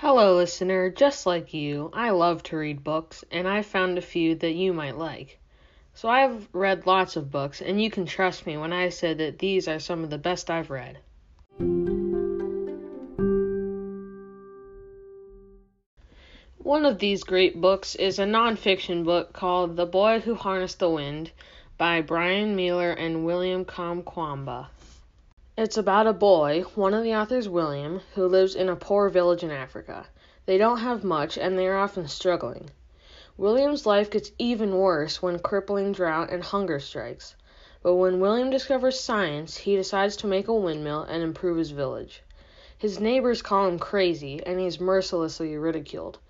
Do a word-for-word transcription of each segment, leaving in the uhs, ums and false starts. Hello, listener. Just like you, I love to read books, and I found a few that you might like. So I've read lots of books, and you can trust me when I say that these are some of the best I've read. One of these great books is a nonfiction book called The Boy Who Harnessed the Wind by Brian Mueller and William Kamkwamba. It's about a boy, one of the authors, William, who lives in a poor village in Africa. They don't have much, and they are often struggling. William's life gets even worse when crippling drought and hunger strikes. But when William discovers science, he decides to make a windmill and improve his village. His neighbors call him crazy, and he's mercilessly ridiculed.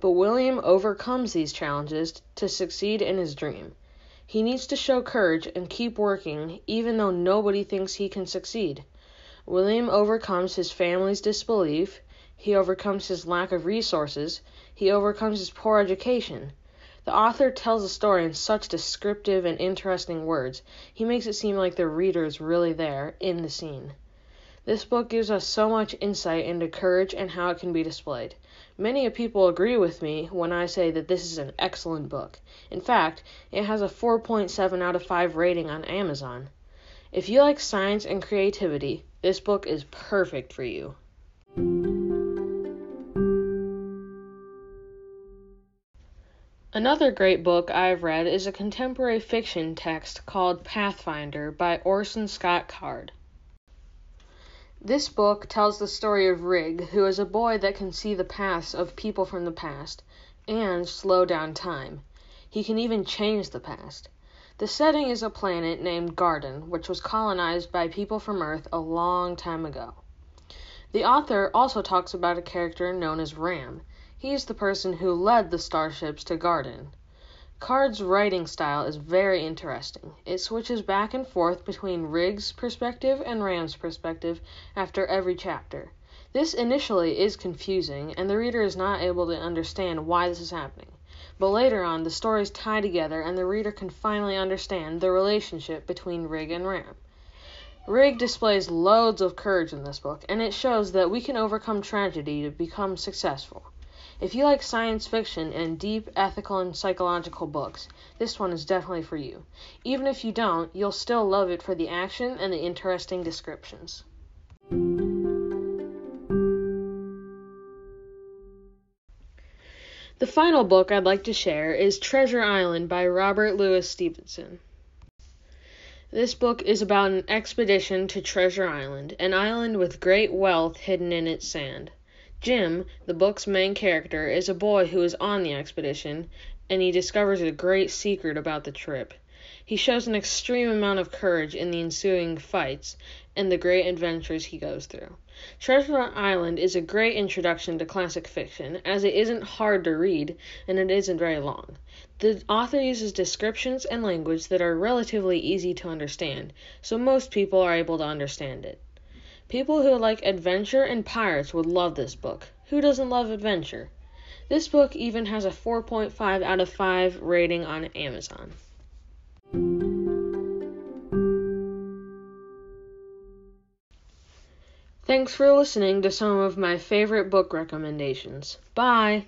But William overcomes these challenges to succeed in his dream. He needs to show courage and keep working, even though nobody thinks he can succeed. William overcomes his family's disbelief. He overcomes his lack of resources. He overcomes his poor education. The author tells the story in such descriptive and interesting words. He makes it seem like the reader is really there, in the scene. This book gives us so much insight into courage and how it can be displayed. Many people agree with me when I say that this is an excellent book. In fact, it has a four point seven out of five rating on Amazon. If you like science and creativity, this book is perfect for you. Another great book I've read is a contemporary fiction text called Pathfinder by Orson Scott Card. This book tells the story of Rig, who is a boy that can see the paths of people from the past and slow down time. He can even change the past. The setting is a planet named Garden, which was colonized by people from Earth a long time ago. The author also talks about a character known as Ram. He is the person who led the starships to Garden. Card's writing style is very interesting. It switches back and forth between Rig's perspective and Ram's perspective after every chapter. This initially is confusing, and the reader is not able to understand why this is happening. But later on, the stories tie together, and the reader can finally understand the relationship between Rig and Ram. Rig displays loads of courage in this book, and it shows that we can overcome tragedy to become successful. If you like science fiction and deep ethical and psychological books, this one is definitely for you. Even if you don't, you'll still love it for the action and the interesting descriptions. The final book I'd like to share is Treasure Island by Robert Louis Stevenson. This book is about an expedition to Treasure Island, an island with great wealth hidden in its sand. Jim, the book's main character, is a boy who is on the expedition, and he discovers a great secret about the trip. He shows an extreme amount of courage in the ensuing fights and the great adventures he goes through. Treasure Island is a great introduction to classic fiction, as it isn't hard to read, and it isn't very long. The author uses descriptions and language that are relatively easy to understand, so most people are able to understand it. People who like adventure and pirates would love this book. Who doesn't love adventure? This book even has a four point five out of five rating on Amazon. Thanks for listening to some of my favorite book recommendations. Bye!